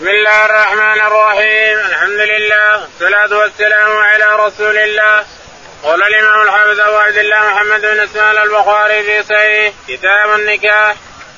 بسم الله الرحمن الرحيم. الحمد لله والصلاة والسلام على رسول الله. قال الإمام الحافظ أبو عبد الله محمد بن إسماعيل البخاري في صحيحه كتاب النكاح: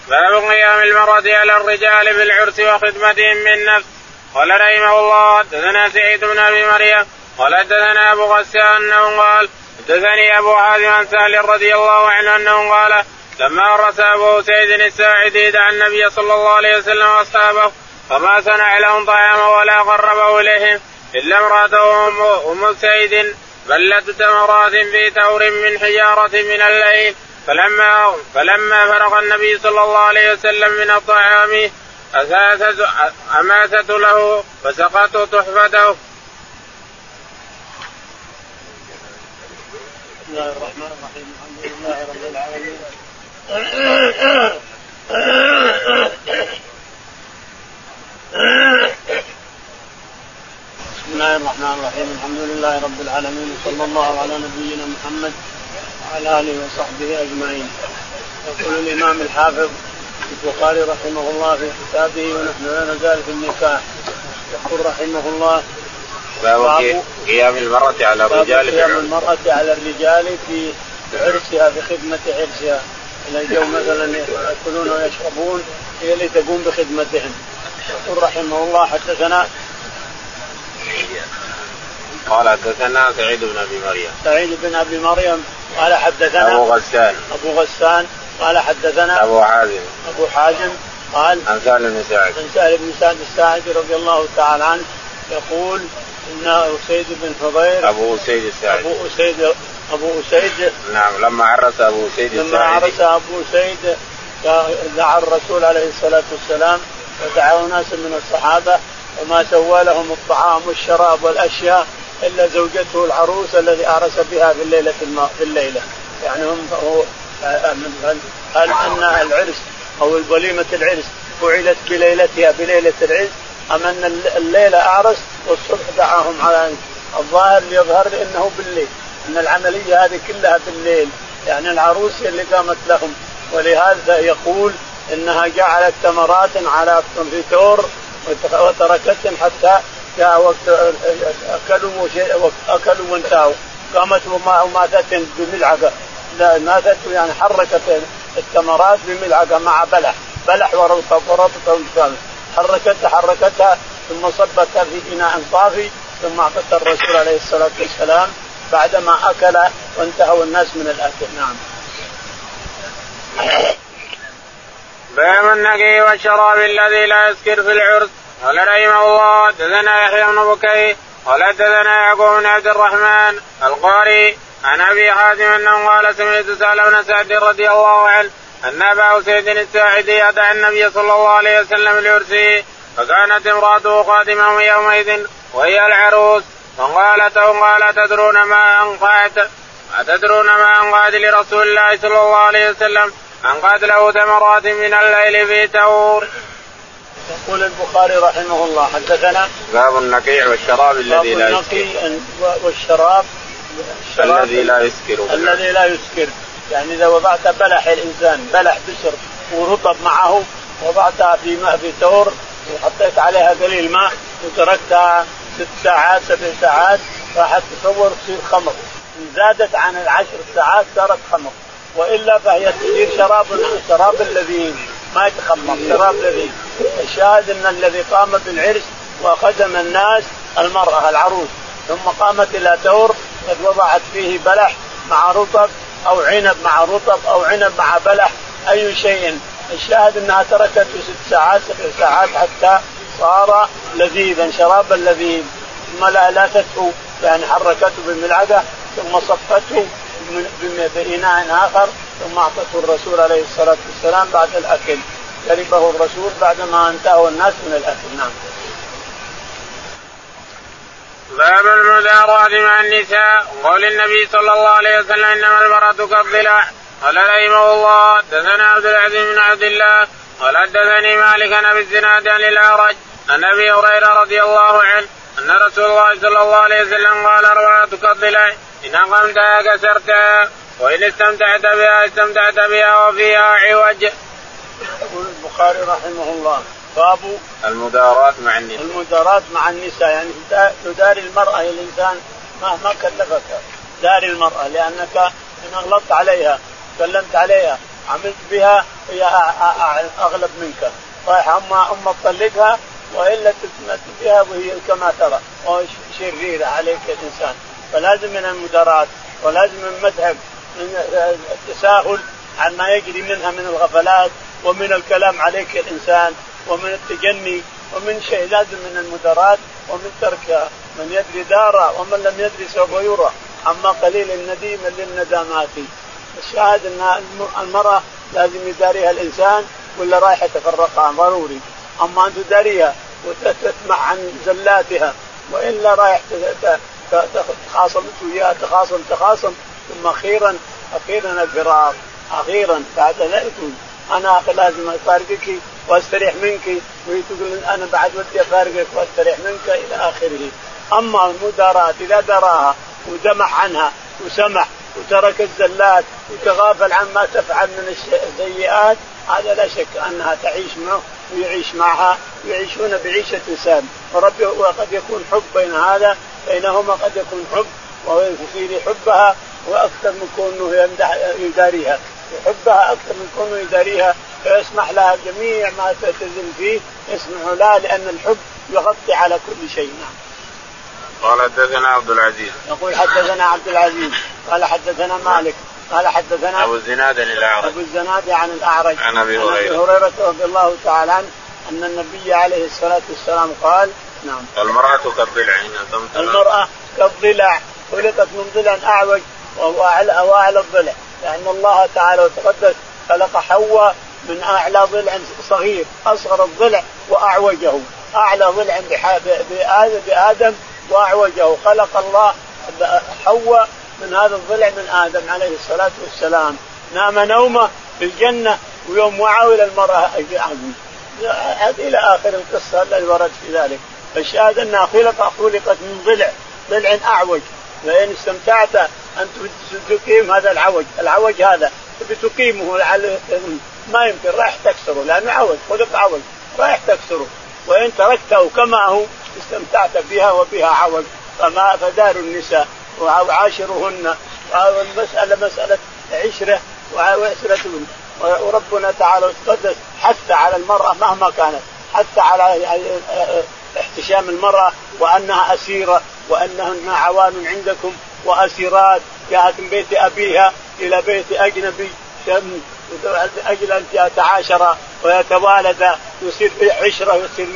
باب قيام المرأة على الرجال بالعرس وخدمتهم من نفس. قال رحمه الله: حدثنا سعيد بن أبي مريم قال حدثنا أبو غسان أنه قال حدثني أبو حازم عن سهل رضي الله عنه أنه قال: لما أرس أبو سعيد الساعدي دعا النبي صلى الله عليه وسلم وأصحابه فما صنع لهم طعاما ولا قربه إليهم إلا امرأته أم سعيد بلت تمرات في تور من حجارة من الليل. فلما فرغ النبي صلى الله عليه وسلم من الطعام أماتت له وسقت تحفته. بسم الله الرحمن الرحيم. الحمد لله رب العالمين. بسم الله الرحمن الرحيم. الحمد لله رب العالمين، صلى الله على نبينا محمد وعلى آله وصحبه أجمعين. يقول الإمام الحافظ البخاري رحمه الله في كتابه ونحن لا نزال في النكاح، يقول رحمه الله: باب قيام المرأة على الرجال في عرسها، في خدمة عرسها. اليوم مثلا يأكلون ويشربون، هي اللي تقوم بخدمتهم. يقول رحمه الله: حدثنا قال حدثنا سعيد بن أبي مريم قال حدثنا أبو غسان قال حدثنا أبو حازم قال عن سهل بن سعد الساعدي رضي الله تعالى عنه، يقول إن أسيد بن حضير أبو أسيد نعم، لما عرس أبو أسيد دعا الرسول عليه الصلاة والسلام ودعا ناس من الصحابة وما سوى لهم الطعام والشراب والأشياء إلا زوجته العروس الذي أعرس بها في الليلة. يعني هل أن العرس أو الوليمة العرس فعلت بليلة العرس، أم أن الليلة أعرس والصبح دعاهم على الظاهر ليظهر أنه بالليل، أن العملية هذه كلها بالليل، يعني العروس اللي قامت لهم. ولهذا يقول إنها جعلت تمرات على الفطور وتركتهم حتى جاء وقت أكلوا وانتهوا، قامت وماتت بملعقة، لا ماتت يعني حركت التمرات بملعقة مع بلح ورطب حركتها ثم صبتها في إناء صافي ثم أعطتها الرسول عليه الصلاة والسلام بعدما أكل وانتهوا الناس من الأكل. نعم. باب النقي والشراب الذي لا يسكر في العرس. قال رحمه الله: حدثنا يحيى بن بكير قال حدثنا يعقوب بن عبد الرحمن القاري عن أبي حازم أنه قال: سمعت سهل بن سعد رضي الله عنه أن أبا سعيد الساعدي دعا النبي صلى الله عليه وسلم لعرسه فكانت امرأته خادمه يومئذ وهي العروس، فقالت: أتدرون ما أنقعت لرسول الله صلى الله عليه وسلم أنقعت له ثمرات من الليل في تور. يقول البخاري رحمه الله: حدثنا باب النقيع والشراب الذي لا يسكر الذي لا يسكر يعني إذا وضعت بلح الإنسان بسر ورطب معه، وضعتها في ماء في تور وحطيت عليها قليل ماء وتركتها 6 ساعات 7 ساعات راحت تتطور تصير خمر، إن زادت عن 10 ساعات صارت خمر، وإلا فهي تصير شراب الذي ما يتخمر، شراب لذيذ. الشاهد أن الذي قام بالعرس وخدم الناس المرأة العروس، ثم قامت إلى تور قد وضعت فيه بلح مع رطب أو عنب مع رطب أو عنب مع بلح أي شيء، الشاهد أنها تركته 6 ساعات 7 ساعات حتى صار لذيذا، شرابا لذيذ. ثم لألته يعني حركته بالملعقة ثم صفته بإناء آخر ثم أعطته الرسول عليه الصلاة والسلام بعد الأكل، شربه الرسول بعدما انتهوا الناس من الأكل. نعم. باب المداراة مع النساء. قول النبي صلى الله عليه وسلم: إنما المرأة كالضلع. قال رحمه الله: حدثنا عبد العزيز بن عبد الله قال حدثني مالك عن أبي الزناد عن الأعرج عن أبي هريرة رضي الله عنه أن رسول الله صلى الله عليه وسلم قال: المرأة كالضلع، إن أقمتها كسرتها، وإن استمتعت بها وفيها عوج. يقول البخاري رحمه الله: باب المداراة مع النساء. المداراة مع النساء يعني تداري المرأة الإنسان مهما كلفك، داري المرأة، لأنك إن أغلطت عليها، كلمت عليها، عملت بها، هي أغلب منك، طيب أما تطلقها وإلا تتمت بها وهي كما ترى شريرة عليك الإنسان. فلازم من المداراة، ولازم من مذهب التساهل عن ما يجري منها من الغفلات، ومن الكلام عليك الإنسان، ومن التجني، ومن شيء لازم من المداراة، ومن تركها. من يدري داره ومن لم يدري سوف يره، أما قليل النديم للندامات. الشاهد أن المرأة لازم يداريها الإنسان ولا رايح يتفرقها ضروري، أما أن تداريها وتتمع عن زلاتها وإلا رايح تخاصم ثم أخيرا الفراق، أخيرا بعد ذلك أنا لازم أفارقك وأستريح منك، وهي تقول أنا بعد ودي أفارقك وأستريح منك إلى آخره. أما المداراة إذا دراها وجمح عنها وسمح وترك الزلات وتغافل عن ما تفعل من السيئات، هذا لا شك أنها تعيش معه ويعيش معها، يعيشون بعيشة سام. وقد يكون حب بين هذا بينهما، قد يكون حب ويصير حبها وأكثر من كونه يداريها، يحبها أكثر من كونه يداريها، فيسمح لها جميع ما تتزل فيه، يسمح لها، لأن الحب يغطي على كل شيء. قال حدثنا عبد العزيز، يقول حدثنا عبد العزيز قال حدثنا مالك قال حدثنا أبو الزناد عن الأعرج عن أبي هريرة رضي الله تعالى عنه أن النبي عليه الصلاة والسلام قال نعم المرأة كالضلع، المرأة كالضلع، خلقت من ضلع أعوج وأعلى الضلع، لأن الله تعالى وتقدس خلق حواء من أعلى ضلع صغير، أصغر الضلع وأعوجه، أعلى ضلع بآدم وأعوجه، خلق الله حواء من هذا الضلع من آدم عليه الصلاة والسلام. نام نومه في الجنة ويوم وعوا إلى المرأة إلى آخر القصة التي وردت في ذلك. فالشاهد أنها خلقت من ضلع أعوج، فإن استمتعت أن تقيم هذا العوج هذا بتقيمه ما يمكن، راح تكسره، لأنه عوج، خلق عوج، راح تكسره، وإن تركته كما هو استمتعت بها وبها عوج. فدار النساء وعاشرهن، مسألة عشرة وعشرتهن. وربنا تعالى وتقدس حتى على المرأة مهما كانت، حتى على احتشام المرأة وأنها أسيرة، وأنهن عوان عندكم وأسيرات، جاءت من بيت أبيها إلى بيت أجنبي أجل أن يتعاشر ويتوالد، يصير عشرة، يصير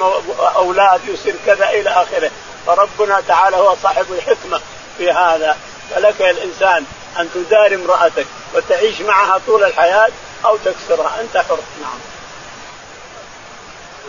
أولاد، يصير كذا إلى آخره. فربنا تعالى هو صاحب الحكمة في هذا. فلك الإنسان أن تدار امرأتك وتعيش معها طول الحياة أو تكسرها، أنت حر. نعم.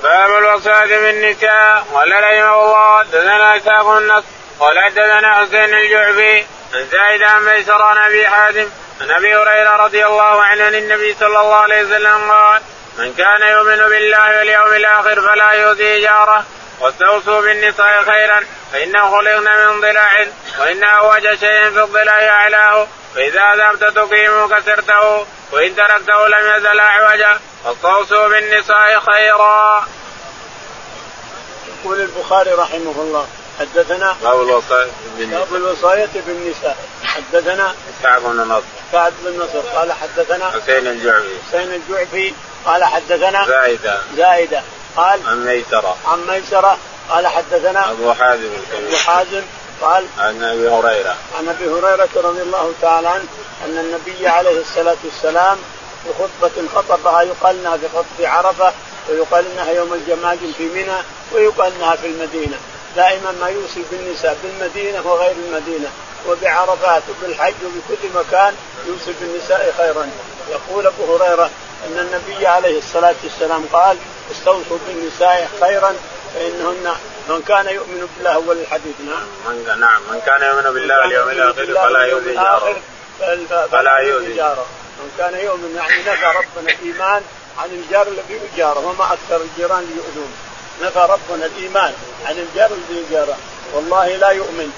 باب الوصاة بالنساء. قال رحمه الله حدثنا إسحاق بن النصر قال حدثنا حسين الجعفي عن زائد عن ميسرة عن أبي حازم عن أبي هريرة رضي الله عنه عن النبي صلى الله عليه وسلم قال من كان يؤمن بالله واليوم الآخر فلا يؤذي جاره، واستوصوا بالنساء خيرا فإنه خلقن من ضلع، وإن أوج شيء في الضلع أعلاه، فإذا أذبت تقيم كسرته، وإن تركته لم يزل أعوجا، واستوصوا بالنساء خيرا. يقول البخاري رحمه الله حدثنا باب الوصاية بالنساء. حدثنا كعب بن نصر قال حدثنا حسين الجعفي قال حدثنا زايدة قال عن ميسرة قال حدثنا أبو حازم قال عن أبي هريرة رضي الله تعالى عنه أن النبي عليه الصلاة والسلام في خطبة خطبها، يقال لها في خطبة عرفة، ويقال لها يوم الجماجم في منى، ويقال لها في المدينة. دائما ما يوصي بالنساء بالمدينة وغير المدينة وبعرفات وبالحج وبكل مكان يوصي بالنساء خيرا. يقول أبو هريرة أن النبي عليه الصلاة والسلام قال استوصوا بالنساء خيرا فإنهن من كان يؤمن بالله. أول الحديث. نعم من كان يؤمن بالله واليوم الآخر فلا يؤذي جاره من كان يؤمن يعني نفى ربنا الإيمان عن الجار الذي يجاره، وما أكثر الجيران يؤذون. نفى ربنا الإيمان عن الجار الذي يجاره، والله لا يؤمن.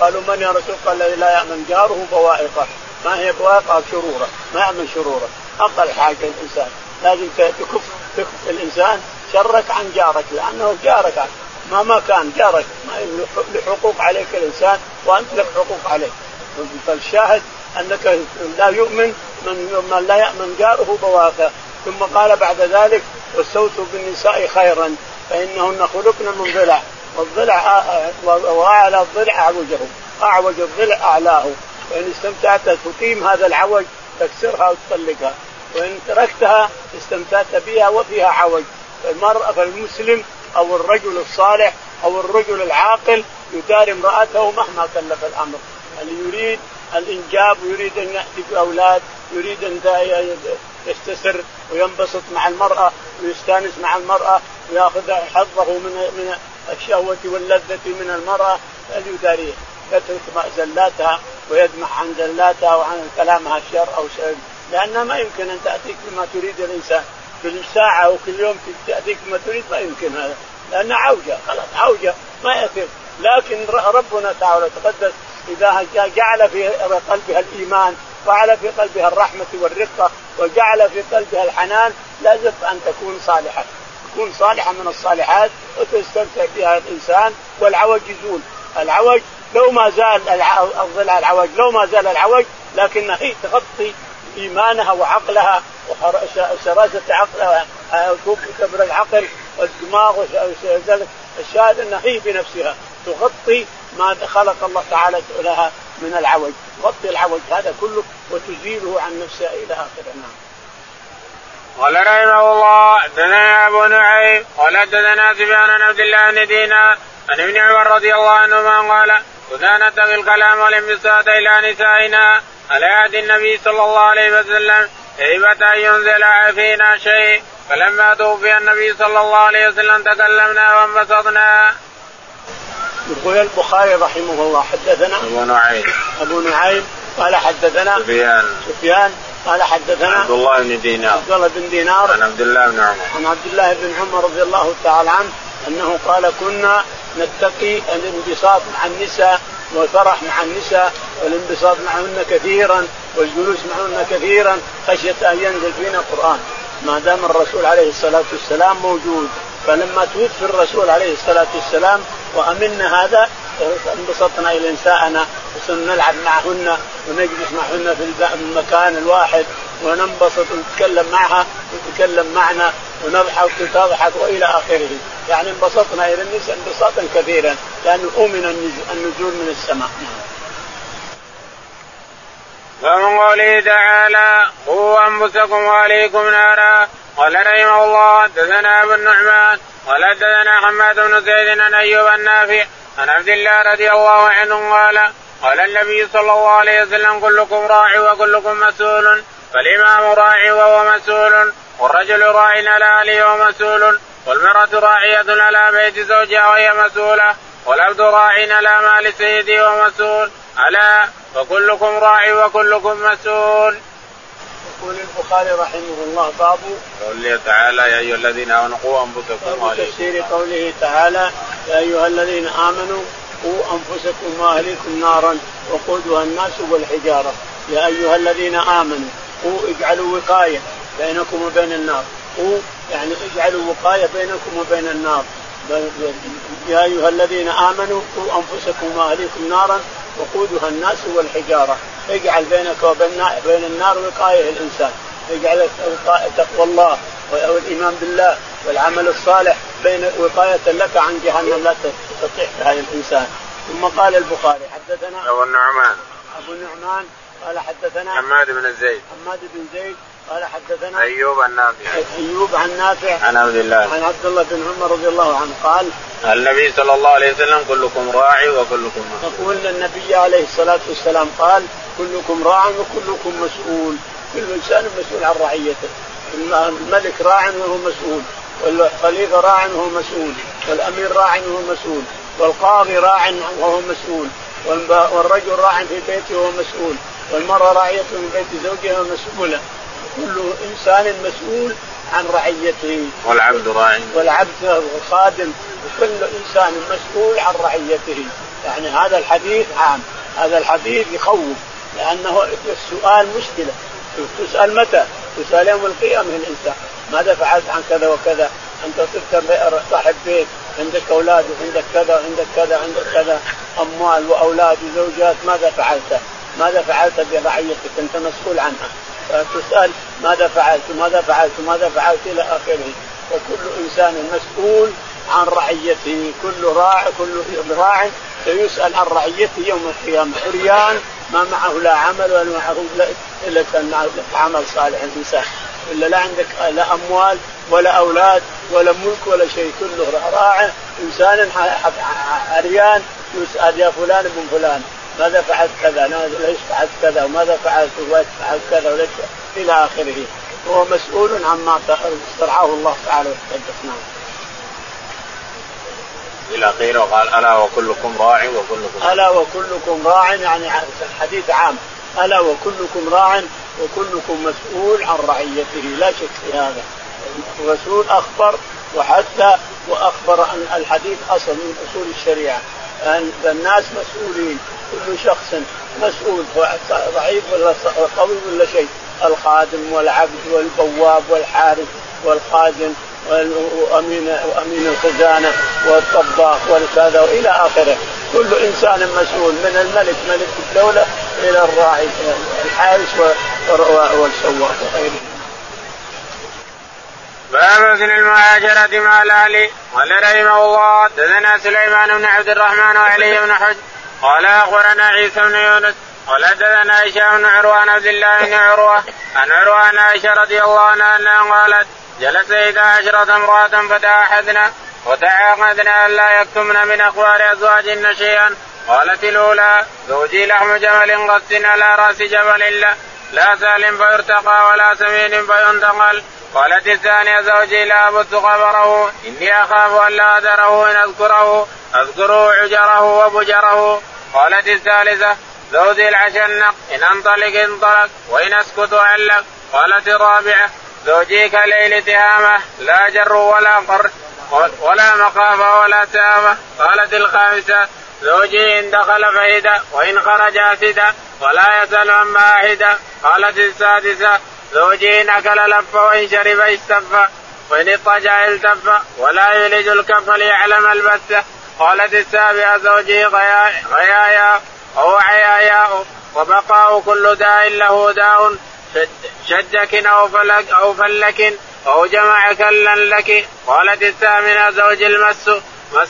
قالوا من يا رسول؟ قال لا يؤمن جاره بوائقه. ما هي بوائقه؟ شروره، ما يؤمن شروره، أقل حاجة الإنسان لازم تكف الإنسان شرك عن جارك، لأنه جارك مهما كان جارك لحقوق عليك الإنسان وأنت لك حقوق عليك. فالشاهد أنك لا يؤمن من لا يأمن جاره بواقه. ثم قال بعد ذلك واستوصوا بالنساء خيرا فإنهن خلقن من ضلع والضلع وأعلى الضلع أعوجه، أعوج الضلع أعلاه، وإن استمتعت تقيم هذا العوج تكسرها وتطلقها، وإن تركتها استمتعت بها وفيها عوج. فالمرأة فالمسلم أو الرجل الصالح أو الرجل العاقل يدار امرأته مهما كلف الأمر، اللي يريد الإنجاب ويريد أن يأتي بأولاد، يريد أن يستسر وينبسط مع المرأة ويستانس مع المرأة ويأخذ حظه من الشهوة واللذة من المرأة، فليداريه، يترك زلاتها ويدمح عن زلاتها وعن كلامها الشر أو شر، لأنها ما يمكن أن تأتيك بما تريد الإنسان كل ساعة وكل يوم تأتيك ما تريد، ما يمكن هذا، لأنها عوجة خلاص، عوجة ما يأثر. لكن ربنا تعالى تقدس إذا جعل في قلبها الإيمان وجعل في قلبها الرحمة والرقة وجعل في قلبها الحنان لازم أن تكون صالحة، تكون صالحة من الصالحات وتستمتع بها الإنسان والعوج يزول. العوج لو ما زال الضلع العوج لو ما زال العوج، لكن هي تغطي إيمانها وعقلها وشراسة عقلها كبر العقل والدماغ وذلك. الشاهد أن هي بنفسها تغطي ما خلق الله تعالى لها من العوج، تغطي العوج هذا كله وتزيله عن نفسها إلى آخرنا. قال رحمه الله حدثنا أبو نعيم قال حدثنا سفيان عن عبد الله بن دينار عن ابن عمر رضي الله عنهما قال كنا نتقي الكلام والانبساط إلى نسائنا على عهد النبي صلى الله عليه وسلم هيبة أن ينزل فينا شيء، فلما توفي النبي صلى الله عليه وسلم تكلمنا وانبسطنا. يقول البخاري رحمه الله حدثنا أبو نعيم قال حدثنا سفيان قال حدثنا عبد الله بن دينار عن عبد الله بن عمر رضي الله تعالى عنه أنه قال كنا نتقي الانبساط مع النساء والفرح مع النساء والانبساط معهن كثيرا والجلوس معهن كثيرا خشية أن ينزل فينا القرآن، ما دام الرسول عليه الصلاة والسلام موجود. فلما توفي الرسول عليه الصلاة والسلام وأمنا هذا انبسطنا إلى نسائنا وصرنا نلعب معهن ونجلس معهن في المكان الواحد وننبسط ونتكلم معها ونتكلم معنا ونضحك وتضحك وإلى آخره. يعني انبسطنا إلى النساء انبساطا كثيرا لأنه أؤمن النزول من السماء. ومن قوله تعالى قوا أنفسكم وأهليكم نارا قال رحمه الله حدثنا أبو النعمان قال حدثنا حماد بن زيد عن أيوب النافع عن عبد الله رضي الله عنه قال النبي صلى الله عليه وسلم كلكم راع وكلكم مسؤول، فالإمام راع وهو مسؤول، والرجل راع على أهله وهو مسؤول، والمرأة راعية على بيت زوجها وهي مسؤولة، والعبد راع على مال سيده وهو مسؤول، ألا وكلكم راع وكلكم مسؤول. يقول البخاري رحمه الله باب قوله تعالى يا أيها الذين آمنوا قوا أنفسكم وأهليكم، تفسير قوله تعالى يا أيها الذين آمنوا قوا أنفسكم وأهليكم نارا وقودها الناس والحجارة. يا أيها الذين آمنوا قوا اجعلوا وقاية بينكم وبين النار، قوا يعني اجعلوا وقاية بينكم وبين النار. يا أيها الذين آمنوا قوا أنفسكم وأهليكم نارا وقودها الناس والحجارة، اجعل بينك وبين النار وقاية الإنسان، اجعل تقوى الله والإيمان بالله والعمل الصالح بين وقاية لك عن جهنم لا تطيح بها الإنسان. ثم قال البخاري حدثنا أبو النعمان قال حدثنا حماد بن زيد قال حدثنا أيوب عن نافع عن عبد الله بن عمر رضي الله عنه قال النبي صلى الله عليه وسلم كلكم راعي وكلكم مسؤول. يقول النبي عليه الصلاة والسلام قال كلكم راع وكلكم مسؤول، كل إنسان مسؤول عن رعيته. الملك راع وهو مسؤول، والخليفة راع وهو مسؤول، والأمير راع وهو مسؤول، والقاضي راع وهو مسؤول، والرجل راع في بيته وهو مسؤول، والمرأة راعية في بيت زوجها مسؤولة. كل إنسان مسؤول عن رعيته. والعبد الخادم، كل إنسان مسؤول عن رعيته. يعني هذا الحديث عام، هذا الحديث يخوف، لأنه السؤال مشكلة، تسأل متى؟ تسأل يوم القيامة الإنسان، ماذا فعلت عن كذا وكذا؟ أنت صرت صاحب بيت، عندك أولاد وعندك كذا وعندك كذا وعندك كذا، أموال وأولاد وزوجات، ماذا فعلت؟ ماذا فعلت برعيتك؟ أنت مسؤول عنها، فتسأل ماذا فعلت وماذا فعلت وماذا فعلت إلى آخره. وكل إنسان مسؤول عن رعيته، كل راع سيسأل عن رعيته يوم القيامة، عريان ما معه لا عمل ولا معه إلا عمل صالح إنسان، إلا لا عندك لا أموال ولا أولاد ولا ملك ولا شيء، كله راع إنسان عريان يسأل يا فلان ابن فلان ماذا فعلت كذا، ليش فعلت كذا، وماذا فعلت كذا وليش إلى آخره. هو مسؤول عما استرعاه الله تعالى وتقدسنا إلى آخره. قال ألا وكلكم راع يعني حديث عام، ألا وكلكم راع وكلكم مسؤول عن رعيته، لا شك في هذا. الرسول أخبر، وحتى وأخبر أن الحديث أصل من أصول الشريعة أن الناس مسؤولين، كل شخص مسؤول، ضعيف ولا قوي ولا شيء، الخادم والعبد والبواب والحارس والخازن وأمين الخزانة والطباخ والكذا وإلى آخره، كل إنسان مسؤول من الملك ملك الدولة إلى الراعي الحارس والسواق وغيره. باب في المهاجرة مع الأهل. قال رحمه الله حدثنا سليمان بن عبد الرحمن وعلي بن حجر قال أخبرنا عيسى بن يونس قال حدثنا هشام بن عروة عن عبد الله بن عروة عن عروة عن عائشة رضي الله عنها أنها قالت جلس 11 امرأة فتعاهدنا وتعاقدنا ألا يكتمن من أخبار أزواجهن شيئا. قالت الأولى زوجي لحم جمل قص على رأس جبل لا سالم فيرتقى ولا سمين فينتقل. قالت الثانية زوجي لا أبث خبره إني أخاف أن لا أدره إن أذكره عجره وبجره. قالت الثالثة زوجي العشنق إن انطلق وإن أسكت علق. قالت الرابعة زوجي كليل تهامة لا جر ولا قر ولا مخافة ولا تهامة. قالت الخامسة زوجي إن دخل فهدى وإن خرج أسدى ولا يسأل عما أهدى. قالت السادسة زوجي إن أكل لف وإن شرب استف وإن اضطجع التف ولا يلج الكف ليعلم البث. قالت السابعة زوجي غيايا أو عيايا وبقاء كل داء له داء شجك أو فلك أو جمع كلا لك. قالت الثامنة زوج المس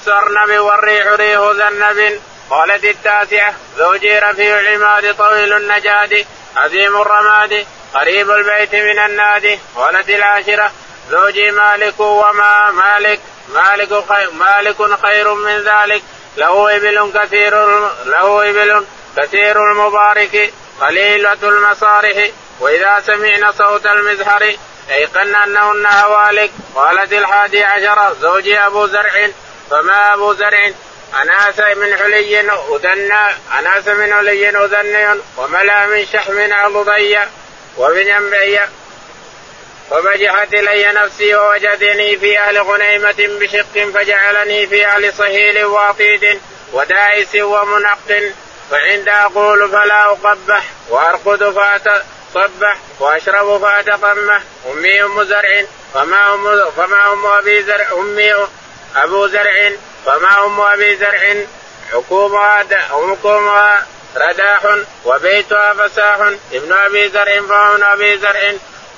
أرنب والريح ريح ذنب. قالت التاسعة زوجي رفيع العماد طويل النجاد عظيم الرماد قريب البيت من النادي. قالت العاشرة زوجي مالك وما مالك خير من ذلك له إبل كثير المبارك قليلة المصارح وإذا سمعنا صوت المزهر أيقن أنهن هوالك. قالت الحادي عشرة زوجي أبو زرع فما أبو زرع أناس من علي أذني وملا من شحم عضدي وبجنبي وبجحت لي نفسي ووجدني في أهل غنيمة بشق فجعلني في أهل صهيل وعطيد ودائس ومنق فعند أقول فلا أقبح وأرقد فأصبح وأشرب فأتقمح. أمي أم زرع فما أم أبي زرع حكومها رداح وبيتها فساح ابن أبي زرع فهو ابن أبي زرع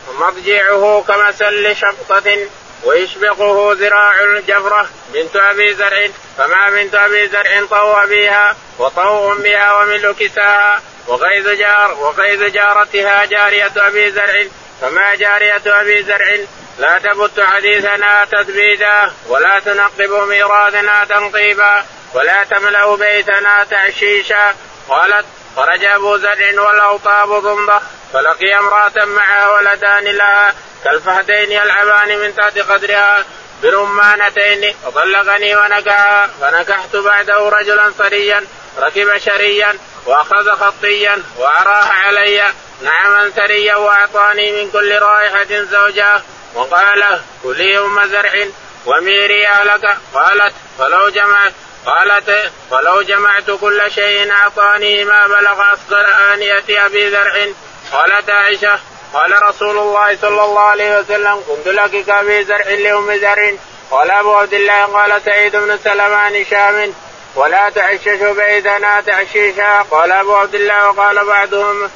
ومضجعه كمسل شبطة ويشبقه ذراع الجفرة بنت أبي زرع فما بنت أبي زرع طوى أبيها وطوء أمها وملء كساها وغيظ جارتها جارية أبي زرع فما جارية أبي زرع لا تبت حديثنا تثبيدا ولا تنقب ميراثنا تنقيبا ولا تملأ بيتنا تعشيشا. قالت خرج أبو زرع والأوطاب ضمضة فلقي امرأة معها ولدان لها كالفهدين يلعبان من تحت قدرها برمانتين وطلقني ونكحها فنكحت بعده رجلا صريا ركب شريا وأخذ خطيا وأراه علي نعما ثريا وأعطاني من كل رائحة زوجا وقال كلي أم زرع وميري أهلك. قالت فلو جمعت كل شيء أعطاني ما بلغ أصغر آنية أبي زرع. قالت عائشة قال رسول الله صلى الله عليه وسلم كنت لك في زرع لأم زرع. قال أبو عبد الله قال سعيد بن سلمة عن هشام ولا تعششوا بعيدنا تعشيشا. قال أبو عبد الله وقال بعضهم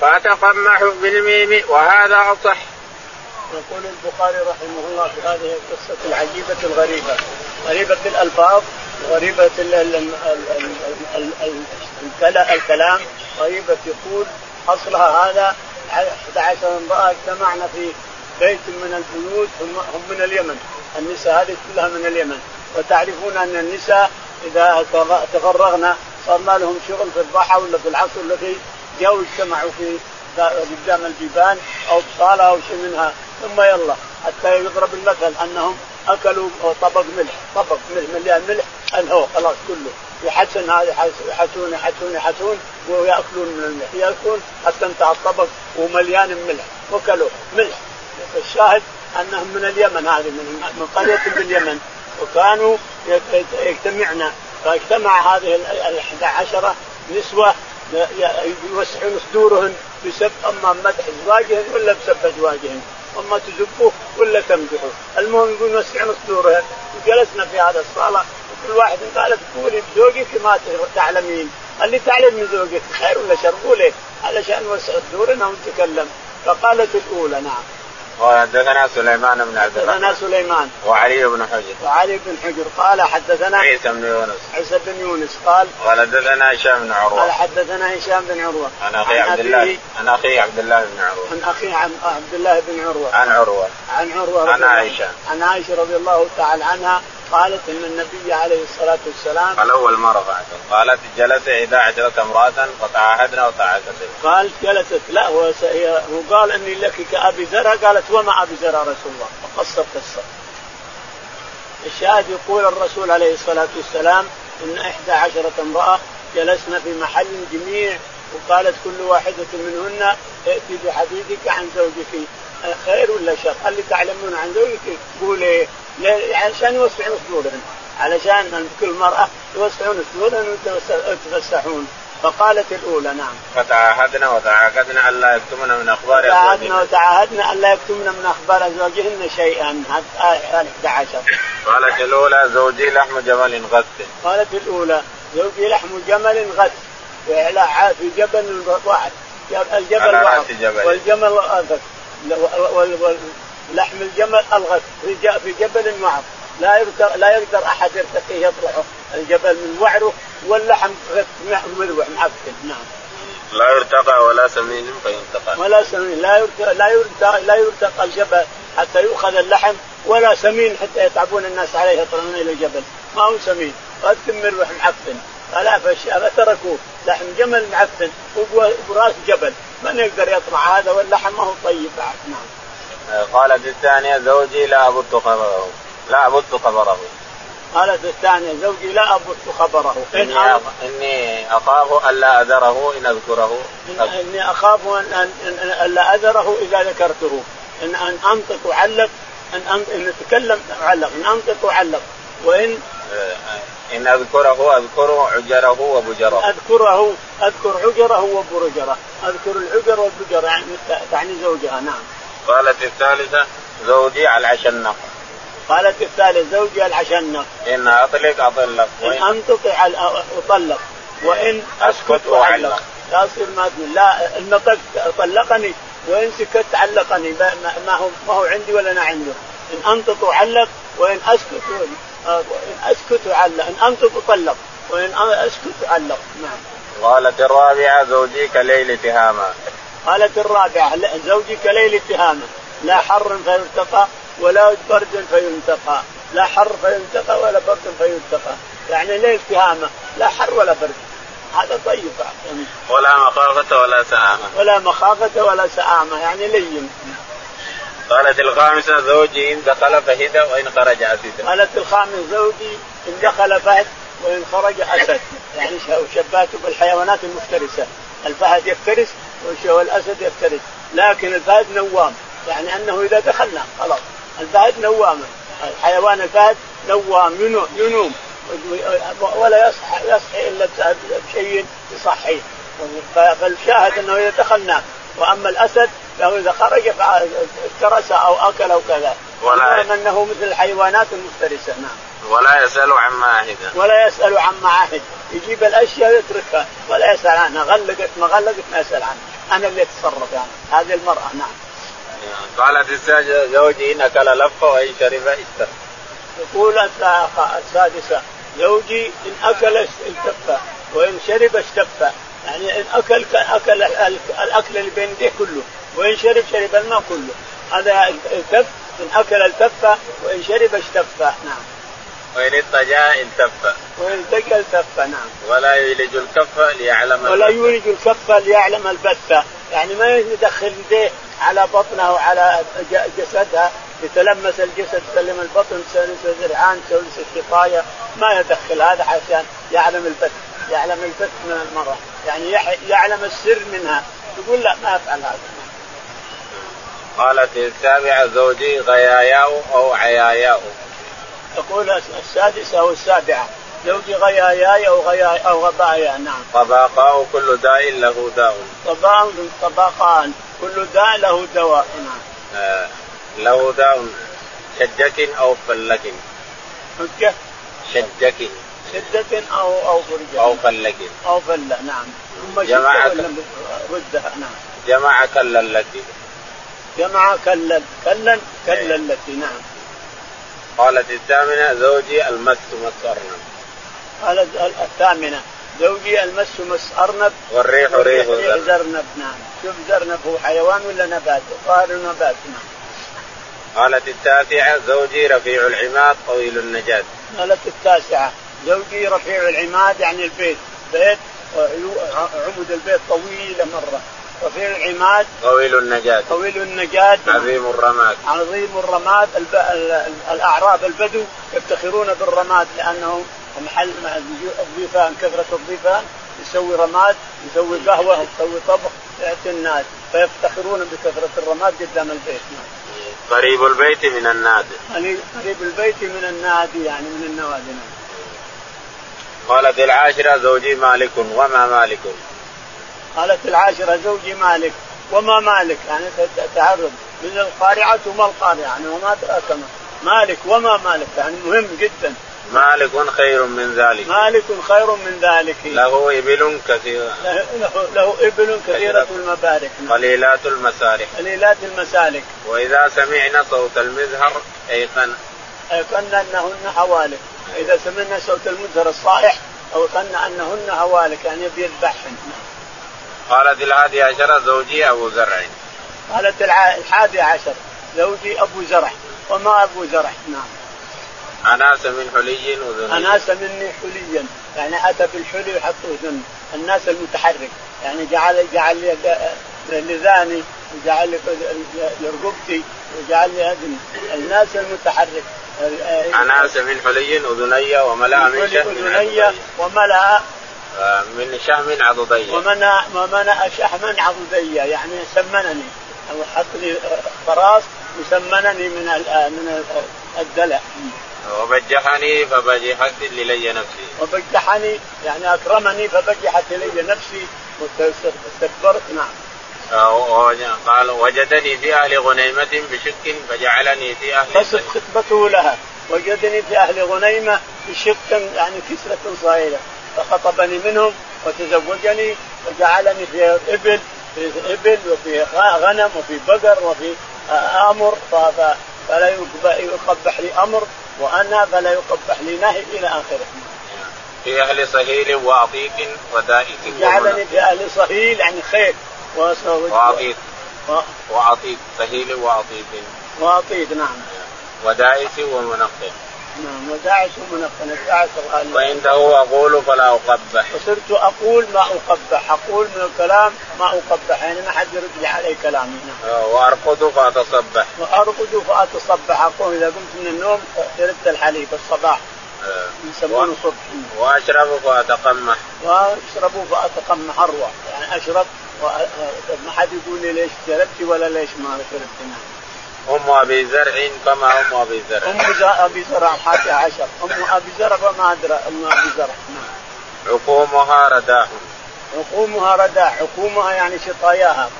فاتقمح بالميم وهذا أصح. يقول البخاري رحمه الله في هذه القصة العجيبة الغريبة، غريبة بالألفاظ، غريبة الكلام، غريبة يقول أصلها هذا 11 امرأة اجتمعنا في بيت من البيوت، هم من اليمن، النساء هذه كلها من اليمن، وتعرفون أن النساء إذا تفرغنا صرنا لهم شغل في الضحى ولا في العصر ولا في جو، اجتمعوا في قدام البيبان أو بصالة أو شيء منها، ثم يلا حتى يضرب المثل أنهم أكلوا طبق ملح، طبق ملح مليان ملح أنهو خلاص كله يحسن، هذا يحسون يحسون يحسون ويأكلون من الملح، يأكلون حتى انتهى الطبق ومليان ملح وكلوا ملح. الشاهد أنهم من اليمن، هذه من قرية باليمن، وكانوا يجتمعنا، فاجتمع هذه الأحد عشرة نسوة يوسعون صدورهن بسب أما مدح أزواجهن ولا بسب أزواجهن، أما تسبوه ولا تمدحوه، المهم يقول يوسعون صدورهن. وجلسنا في هذا الصالة وكل واحد قالت قولي بزوجك ما تعلمين، اللي تعلم من زوجك خير ولا شر، قولي علشان نوسع صدورنا ونتكلم. فقالت الأولى نعم. وحدثنا سليمان بن عبد الرحمن وعلي بن حجر قال حدثنا عيسى بن يونس قال حدثنا هشام بن عروة عن أخي عبد الله بن عروة عن عروة عن عائشة رضي الله تعالى عنها قالت أن النبي عليه الصلاة والسلام قال أول مرة قالت جلست 11 امرأة فتعاهدنا وتعاهدتنا. قالت جلست لا وقال أني لك كأبي زرع، قالت وما أبي زرع رسول الله، وقصت قصة. الشاهد يقول الرسول عليه الصلاة والسلام إن 11 امرأة جلسنا في محل جميع، وقالت كل واحدة منهن ائتي بحديثك عن زوجك خير ولا شر، قال لي تعلمون عن زوجك قولي علشان يوسعون صدورهم، علشان كل مرأة يوسعون صدورهم ويتفسحون. فقالت الأولى نعم. فتعاهدنا وتعاقدنا ألا يكتمنا من أخبار أزواجهن شيئا حتى 11. قالت الأولى زوجي لحم جمل غث. في جبل واحد، الجبل واحد والجمل أغث، لحم الجمل الغث في جبل وعر، لا يقدر أحد يرتقيه، يطلعه الجبل من وعره واللحم غث مروع معفن. نعم. لا يرتقى ولا سمين فينتقى، لا يرتقى الجبل حتى يؤخذ اللحم، ولا سمين حتى يتعبون الناس عليه يطلعون إلى الجبل، ما هو سمين غث مروع معفن، فتركوا لحم جمل معفن وبراس جبل، من يقدر يطلع هذا واللحم ما هو طيب بعد. نعم. قالت الثانية زوجي لا أبث خبره. قالت الثانية زوجي لا أبث خبره. إني أخاف ألا أذره إذا ذكرته، إن أنطق وعلق، إن أتكلم وعلق، إن أنطق وعلق، وإن أذكره وأذكر عجره وبرجره، أذكر العجر والبجر يعني زوجها. نعم. قالت الثالثة زوجي العشنق إن أطلق وإن أنطق أطلق وإن أسكت وعلق، لا أصير لا إن نطقت طلقني وإن سكت علقني، ما هو عندي ولا أنا عنده، إن أنطق وعلق وإن أسكت علق، إن أنطق وطلق وإن أسكت علق. نعم. قالت الرابعة زوجي كليل تهاما. قالت الرابعة زوجي كليل تهامة، لا حر فيرتقى ولا برد فينتقى، يعني ليل تهامة لا حر ولا برد، هذا طيب يعني. ولا مخافة ولا سآمة يعني لين. قالت الخامسة زوجي إن دخل فهد وإن خرج أسد. يعني شباته بالحيوانات المفترسة، الفهد يفترس والأسد يفترس، لكن الفهد نوام، يعني أنه إذا دخلنا خلاص الفهد نوام، الحيوان الفهد نوام ينوم ولا يصحي إلا بشيء يصحيه، فالشاهد أنه إذا دخلنا واما الاسد فهو اذا خرج افترس او اكل او كذا، ولا انه مثل الحيوانات المفترسه. نعم. ولا يسال عن معاهد. يجيب الاشياء يتركها ولا يسال عنها، غلقت ما غلقت ما يسال عنها، انا اللي اتصرف يعني هذه المراه. نعم. قالت السادسة زوجي إن أكل لف وإن شرب استف. تقول السادسة زوجي إن أكل التف وإن شرب استف، يعني إن أكل الأكل اللي بين يديه كله، وإن شرب الماء كله. هذا التف، إن أكل التف وإن شرب استف. نعم. وإن اتجى التف. نعم. ولا يولج الكف ليعلم. البثة، يعني ما يدخل يديه على بطنه وعلى جسدها يتلمس الجسد، يتلم البطن، يسوي الذرعان، يسوي الشقاية، ما يدخل هذا عشان يعلم البث، من المرأة، يعني يعلم السر منها. تقول لا ما أفعل هذا. قالت السابعة زوجي غياياو أو عياياو. تقول السادسة أو السابعة زوجي غياياي أو غبايا. نعم. طباقا كل داء له داء. طباقان كل داء له دواء. نعم. له داء شجك أو فلك. شجك أو فرجة. أو فلك. نعم. جمع كللتي. كللتي. نعم. قالت الثامنة زوجي المس أرنب. قالت الثامنة زوجي المس أرنب والريح ريح زرنب. نعم. شوف زرنب هو حيوان ولا نبات؟ قالوا نبات. نعم. قالت التاسعة زوجي رفيع العماد طويل النجاد. قالت التاسعة زوجي رفيع العماد، يعني البيت، عمود البيت طويل مرة، رفيع العماد طويل النجاد. عظيم الرماد. الأعراب البدو يفتخرون بالرماد لأنهم محل الضيفان، كثرة الضيفان يسوي رماد، يسوي قهوة، يسوي طبخ، يأتي الناس، فيفتخرون بكثرة الرماد قدام البيت. قريب البيت من النادي. يعني من النوادي. قالت العاشرة زوجي مالك وما مالك. قالت العاشرة زوجي مالك وما مالك، يعني تعرض من القارعة وما القارعة، يعني وما تأكمل مالك وما مالك، يعني مهم جدا. مالك خير من ذلك. له إبل كثيرة. المبارك. قليلات المسالك. وإذا سمعنا صوت المزهر أيقنا أنهن هوالك. إذا سمعنا صوت المزهر الصائح أيقنا أنهن هوالك، يعني بيذبحن. قالت الحادي عشر زوجي أبو زرع. قالت الحادي عشر زوجي أبو زرع وما أبو زرع. نعم. أناس مني حليا، يعني أتى بالحلي وحطوه ذن الناس المتحرك، يعني جعل لذاني، جعل لرقبتي، وجعل لأذن الناس المتحرك. أناس من حلي أذني وملأ من شهم عضدي. ومنع شحما عضدي، يعني سمنني أو حط لي فراس وسمنني من الدلع. وبجحني فبجحت لي نفسي. يعني أكرمني فبجحت لي نفسي واستكبرت. نعم. قال وجدني في أهل غنيمة بشك فجعلني في أهل. قصد خطبته لها وجدني في أهل غنيمة بشك، يعني كسرة صغيرة، فخطبني منهم وتزوجني وجعلني في إبل وفي غنم وفي بقر وفي أمر، فلا يقبح لي أمر، وأنا فلا يقبح لي نهي، إلى آخره. في أهل صهيل وعطيق ودائق. جعلني في أهل صهيل، يعني خير، وعطيق صهيل وعطيق. نعم. ودائس ومنقل. نعم. وداعس ومنقل الداعس الغالي. وعنده أقول فلا أقبح. وصرت أقول ما أقبح، أقول من الكلام ما أقبح، يعني ما حد يرد علي كلامي. نعم. وأرقد فأتصبح، أقول إذا قمت من النوم شربت الحليب الصباح يسمونه صبح. وأشرب فأتقمح، أروى، يعني أشرب ما حد يقول لي ليش شربتي ولا ليش ما شربتي. نعم. أم أبي زرع حتى عشر. أم أبي زرع. عقومها رداح. عقومها يعني شطاياها،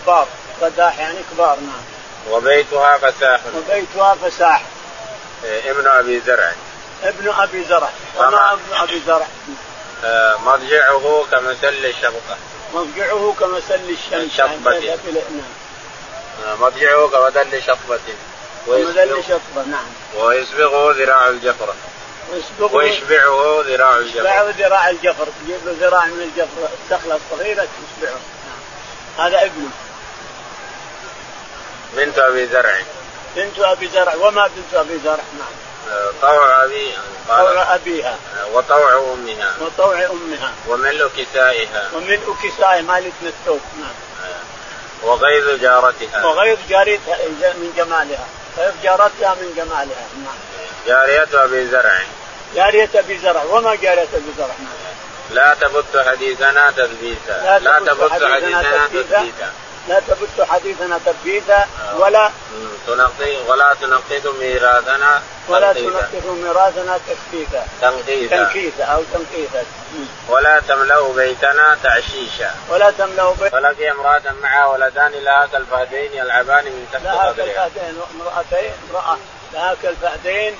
قداح يعني كبار. نعم. وبيتها فساح. وبيتها فساح. ابن أبي زرع. ابن أبي زرع. وما ابن أبي زرع. مضجعه كمثل الشبكة. مضجعه كمثل الشمس. مضجعه كمثل شطبة. كمثل شطبة. نعم. ويسبغه ذراع الجفرة. ويشبعه ذراع الجفر. يشبعه ذراع الجفر. يجيب له ذراع من الجفر السخلة الصغيرة تشبعه. هذا ابنه. بنت أبي زرع. بنت أبي زرع. وما بنت أبي زرع. نعم. طوع أبيها. طوع أبيها. وطوع أمها. وطوع أمها. وملء كسائها. وملء كسائها مالت الثوب. نعم. وغيظ جارتها. وغيظ جارتها من جمالها. غيظ جارتها من جمالها. نعم. جارية أبي زرع. جارية أبي زرع. وما جارية أبي زرع. لا تبث حديثنا تثبيتا. لا تبث حديثنا تثبيتا. لا تبث حديثنا تثبيتا ولا تنقض ولا تنقض ميراثنا. ولا تنقض ميراثنا تثبيتا. تنقيثا أو تنقيثا. ولا تملأ بيتنا تعشيشا. ولا تملأ بيت. ولقي امرأة معها ولدان لها كالفهدين يلعبان من تحت قدرها. امرأة لها كالفهدين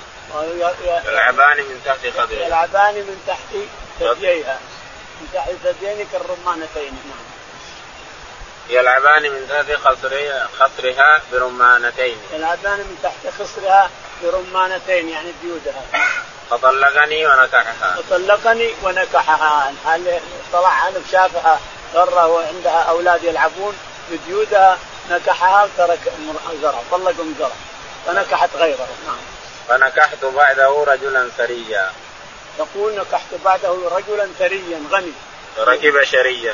يلعبان من تحت قدميها. يلعبان من تحت ثدييها. من تحت ثديين كالرمانتين. يلعبان من تحت خصرها برمانتين. يلعبان من تحت خصرها برمانتين يعني بيودها. فطلقني ونكحها. فطلقني ونكحها. هل طلع عنه شافها ضره وعندها أولاد يلعبون بديودها نكحها وترك زرع. طلقوا زرع فنكحت غيره. نعم. فنكحت بعده رجلا ثريا. تقول نكحت بعده رجلا ثريا غني. ركب شريا.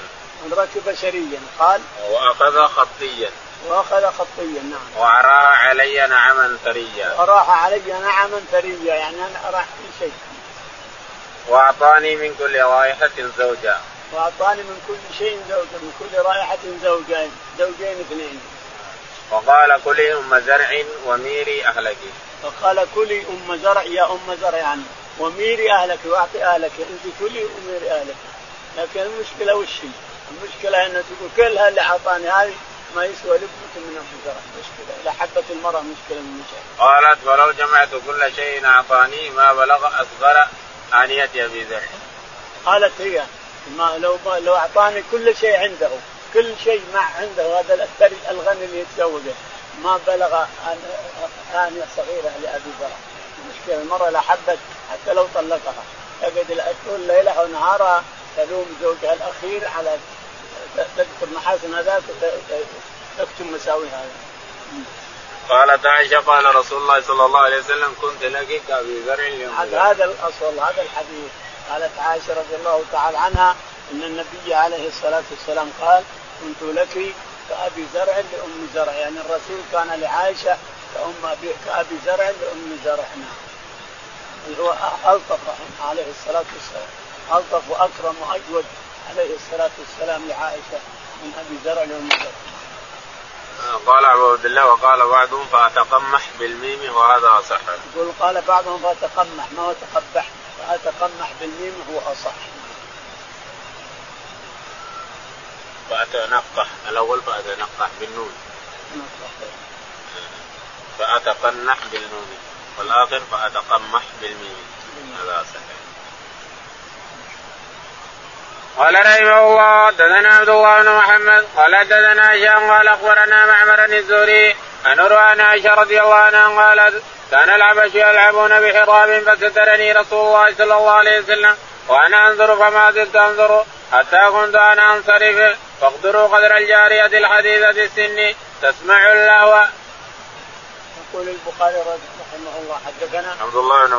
ركب شريا. قال وأخذ خطيا. وأخذ خطيا. نعم. وأراح علي نعما ثريا. وأراح علي نعما ثريا يعني أنا أراح في شيء. وأعطاني من كل رائحة زوجا. وأعطاني من كل شيء زوجا. من كل رائحة زوجين. زوجين اثنين. وقال كلي أم زرع وميري أهلك. فقال كلي أم زرع يا أم زرع يعني وميري أهلك وأعطي أهلك. أنت كلي وميري أهلك. لكن المشكلة والشيء المشكلة أن تقول كلها اللي أعطاني هذه ما يسوى لبنة من أم زرع. مشكلة لحبة المرأة مشكلة من المشاكل. قالت ولو جمعت كل شيء أعطاني ما بلغ أصغر آنية أبي زرع. قالت هي ما لو أعطاني كل شيء عنده كل شيء ما عنده هذا الثري الغني اللي يتزوجه ما بلغ آنية صغيرة لأبي زرع. المشكلة المرة لا حبت حتى لو طلقها تقعد الأشهر ليلها ونهارها تلوم زوجها الأخير على تكتم محاسن هذاك تكتم مساوي هذا. قالت عائشة قال رسول الله صلى الله عليه وسلم كنت لك كأبي زرع اليوم. هذا الأصل هذا الحديث. قالت عائشة رضي الله تعالى عنها إن النبي عليه الصلاة والسلام قال كنت لك كأبي زرع لأم زرع يعني الرسول كان لعائشة كأبي زرع لأم زرع. نعم. هو ألطف عليه الصلاة والسلام ألطف وأكرم وأجود عليه الصلاة والسلام لعائشة من أبي زرع لأم زرع. قال أبو عبد الله وقال بعضهم فأتقمح بالميم وهذا أصح. يقول قال بعضهم فأتقمح ما هو تقبح فأتقمح بالميم هو أصح. فأتنقح الأول فأتنقح بالنون. فأتقنح بالنون والآخر فأتقمح بالميم هذا صحيح. قال رحمه الله دثنا عبد الله بن محمد قال دثنا هشام قال أخبرنا معمر الزهري عن عروة عن عائشة رضي الله عنها قالت كان الحبش يلعبون بحراب فسترني رسول الله صلى الله عليه وسلم وأنا أنظر فما زلت أنظر حتى كنت أنا أنصرف فاقدروا قدر الجارية الحديثة السن تسمع اللهو. يقول البخاري رحمه الله حدثنا عبد الله بن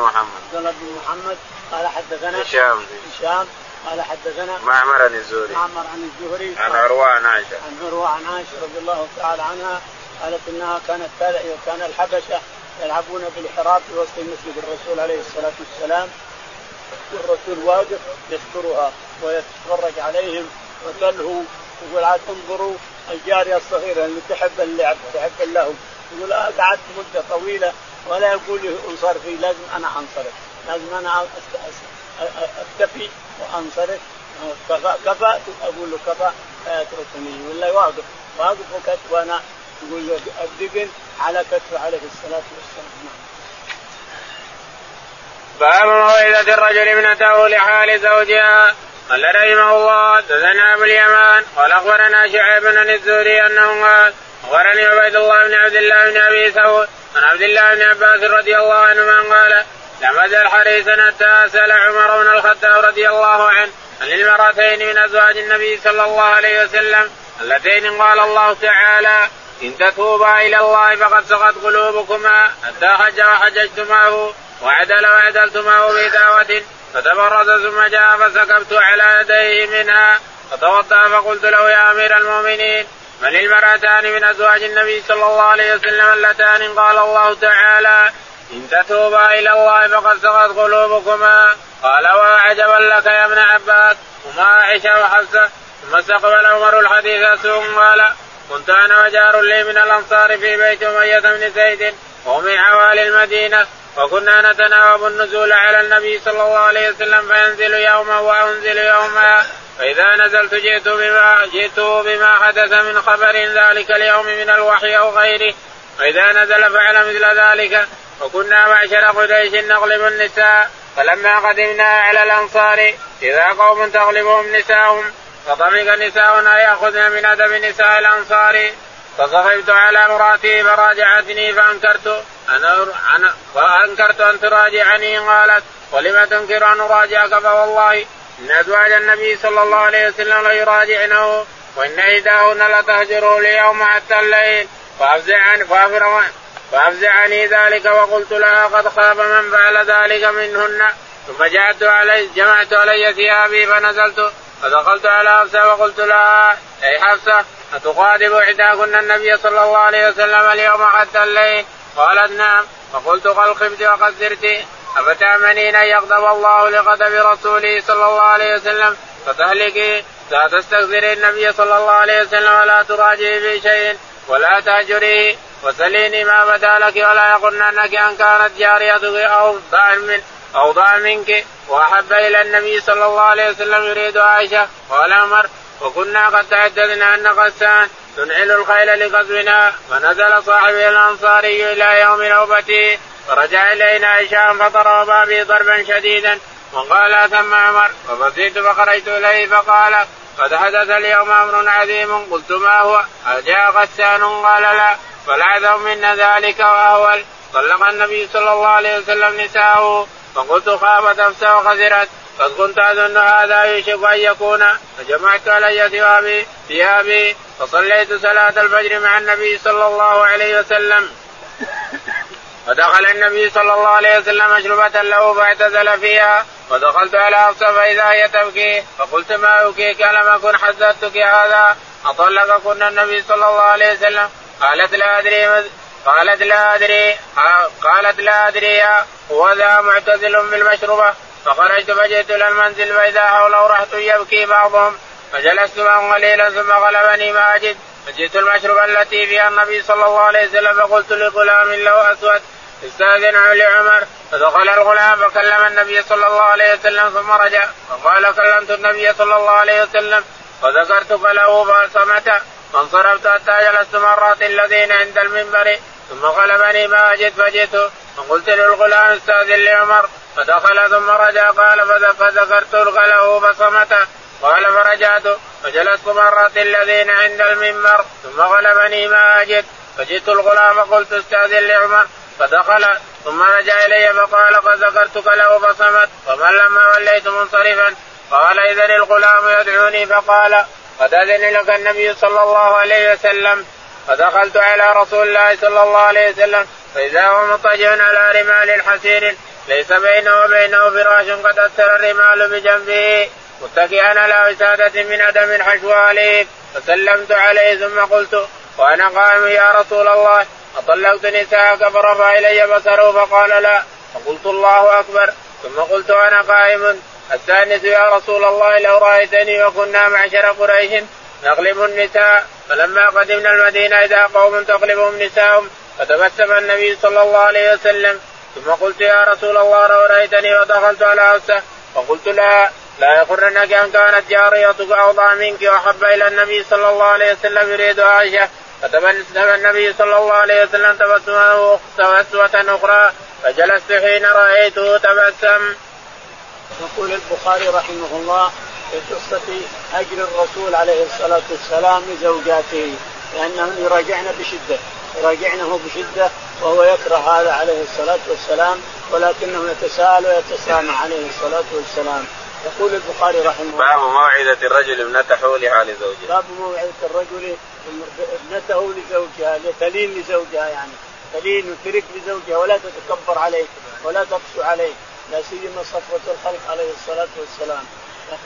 محمد قال حدثنا هشام قال حدثنا معمر عن الزهري عن عروة عن عائشة رضي الله تعالى عنها قالت إنها كان الحبشة يلعبون بالحراب في وسط المسجد الرسول عليه الصلاة والسلام والرسول واقف يذكرها ويتفرج عليهم وتلهو يقول عاد انظروا الجارية الصغيرة اللي تحب اللعب تحب اللهو. يقول قعدت مدة طويلة ولا يقول انصرفي لازم أنا أنصرف لازم أنا أكتفي وأنصرف. كفأت أقول له كفأ لا يتركني ولا واقف واقف كتفنا يقول له الدقن على كتفه عليه الصلاة والسلام. باب موعظة الرجل ابنته لحال زوجها. قال رحمه الله حدثنا أبو اليمان قال أخبرنا شعيب عن الزهري أنه قال أخبرني عبيد الله بن عبد الله بن أبي ثور عن عبد الله بن عباس رضي الله عنهما قال لمز الحريث حتى سأل عمر بن الخطاب رضي الله عنه عن المرأتين من أزواج النبي صلى الله عليه وسلم اللتين قال الله تعالى إن تتوبا إلى الله فقد سقت قلوبكما حتى حج وحججتماه وعدل وعدلتماه بدعوة فتبرز ثم جاء فسكبت على يديه منها فتوضأ فقلت له يا أمير المؤمنين من المرأتان من أزواج النبي صلى الله عليه وسلم اللتان قال الله تعالى إن تتوبا إلى الله فقد سقت قلوبكما قال وعجبا لك يا ابن عباس وما عائشة وحفصة. ثم استقبل عمر الحديث ثم قال كنت أنا وجار لي من الأنصار في بيت أمية بن زيد وهم من حوالي المدينة وكنا نتناوب النزول على النبي صلى الله عليه وسلم فينزل يوما وأنزل يوما فإذا نزلت جئت بما حدث من خبر ذلك اليوم من الوحي أو غيره فإذا نزل فعل مثل ذلك وكنا معشر قريش نغلب النساء فلما قدمنا على الأنصار إذا قوم تغلبهم نساءهم فطمق نساؤنا يأخذن من أدب نساء الأنصار فصحبت على مراتي فراجعتني فأنكرت أن تراجعني قالت ولم تنكر أن أراجعك فوالله إن أزواج النبي صلى الله عليه وسلم ليراجعنه وإن إحداهن لتهجره اليوم حتى الليل فأفزعني ذلك وقلت لها قد خاب من فعل ذلك منهن. ثم جمعت علي ثيابي فنزلت فدخلت على حفصة وقلت لها أي حفصة أتقادم إحداكن النبي صلى الله عليه وسلم اليوم حتى الليل قالت نعم فقلت قد خبت وقد زرت أفتأمنين أن يغضب الله لغضب رسوله صلى الله عليه وسلم فتهلكي لا تستكثري النبي صلى الله عليه وسلم ولا تراجعي في شيء ولا تهجريه وسليني ما بدا لك ولا يقولن أنك أن كانت جاريتك أوضع منك وأحب إلى النبي صلى الله عليه وسلم يريد عائشة قال عمر وكنا قد تعددنا أن غسان تنعل الخيل لغزونا فنزل صاحب الأنصاري إلى يوم نوبته فرجع إلينا هشام فضرب به ضربا شديدا وقال ثم عمر فبصيت فخرجت إليه فقال قد حدث اليوم أمر عظيم قلت ما هو أجاء غسان قال لا فالعذاب من ذلك وأهول طلق النبي صلى الله عليه وسلم نساءه فقلت خابت أفسه وخسرت قد كنت أظن هذا يوشك أن يكون فجمعت علي ثيابي فصليت صلاة الفجر مع النبي صلى الله عليه وسلم فدخل النبي صلى الله عليه وسلم مشربة له فاعتزل فيها ودخلت على حفصة فإذا هي تبكي فقلت ما أبكيك لم أكن حدثتك هذا أطلقكن النبي صلى الله عليه وسلم قالت لا أدري وذا معتزل بالمشربة فخرجت فجئت إلى المنزل فإذا حوله رحت يبكي بعضهم فجلست معهم قليلا ثم غلبني ما أجد فجئت المشربة التي فيها النبي صلى الله عليه وسلم فقلت لغلام له أسود استأذنه لعمر فدخل الغلام فكلم النبي صلى الله عليه وسلم ثم رجع فقال كلمت النبي صلى الله عليه وسلم فذكرتك له فصمت فانصرفت حتى جلست مرات الذين عند المنبر ثم غلبني ما أجد فجئت فقلت للغلام استأذن لعمر فدخل ثم رجع قال فذكرتك له فصمت قال فرجعت فجلست مرات الذين عند المنبر ثم غلبني ما أجد فجئت الغلام فقلت استأذن لعمر فدخل ثم رجع إلي فقال فذكرتك له فصمت ومن لما وليت منصرفا قال إذن الغلام يدعوني فقال قد أذن لك النبي صلى الله عليه وسلم. فدخلت على رسول الله صلى الله عليه وسلم فإذا هو مضطجع على رمال الحسير ليس بينه وبينه فراش قد أثر الرمال بجنبه متكئا على وسادة من أدم حشوالي فسلمت عليه ثم قلت وأنا قائم يا رسول الله أطلقت نساءك فرفع إلي بصره فقال لا فقلت الله أكبر ثم قلت وأنا قائم الثاني يا رسول الله لو رأيتني وكنا معشر قريش نغلب النساء فلما قدمنا المدينة إذا قوم تغلبهم نساءهم فتبسم النبي صلى الله عليه وسلم ثم قلت يا رسول الله لو رأيتني ودخلت على حفصة فقلت لها لا يغرنك أن كانت جاريتك أوضع منك وأحب إلى النبي صلى الله عليه وسلم يريد عائشة، فتبسم النبي صلى الله عليه وسلم تبسمه تبسمة أخرى، فجلست حين رأيته تبسم. يقول البخاري رحمه الله في قصة أجر الرسول عليه الصلاة والسلام لزوجاته، لأنهم يراجعنه بشدة وهو يكره هذا عليه الصلاة والسلام، ولكنه يتساءل ويتسامح عليه الصلاة والسلام. يقول البخاري رحمه الله باب موعظة الرجل ابنته لحال زوجها. باب موعظة الرجل ابنته لزوجها، تلين لزوجها، يعني تلين وترك لزوجها ولا تتكبر عليه ولا تقسو عليه، لا سيما صفوة الخلق عليه الصلاة والسلام.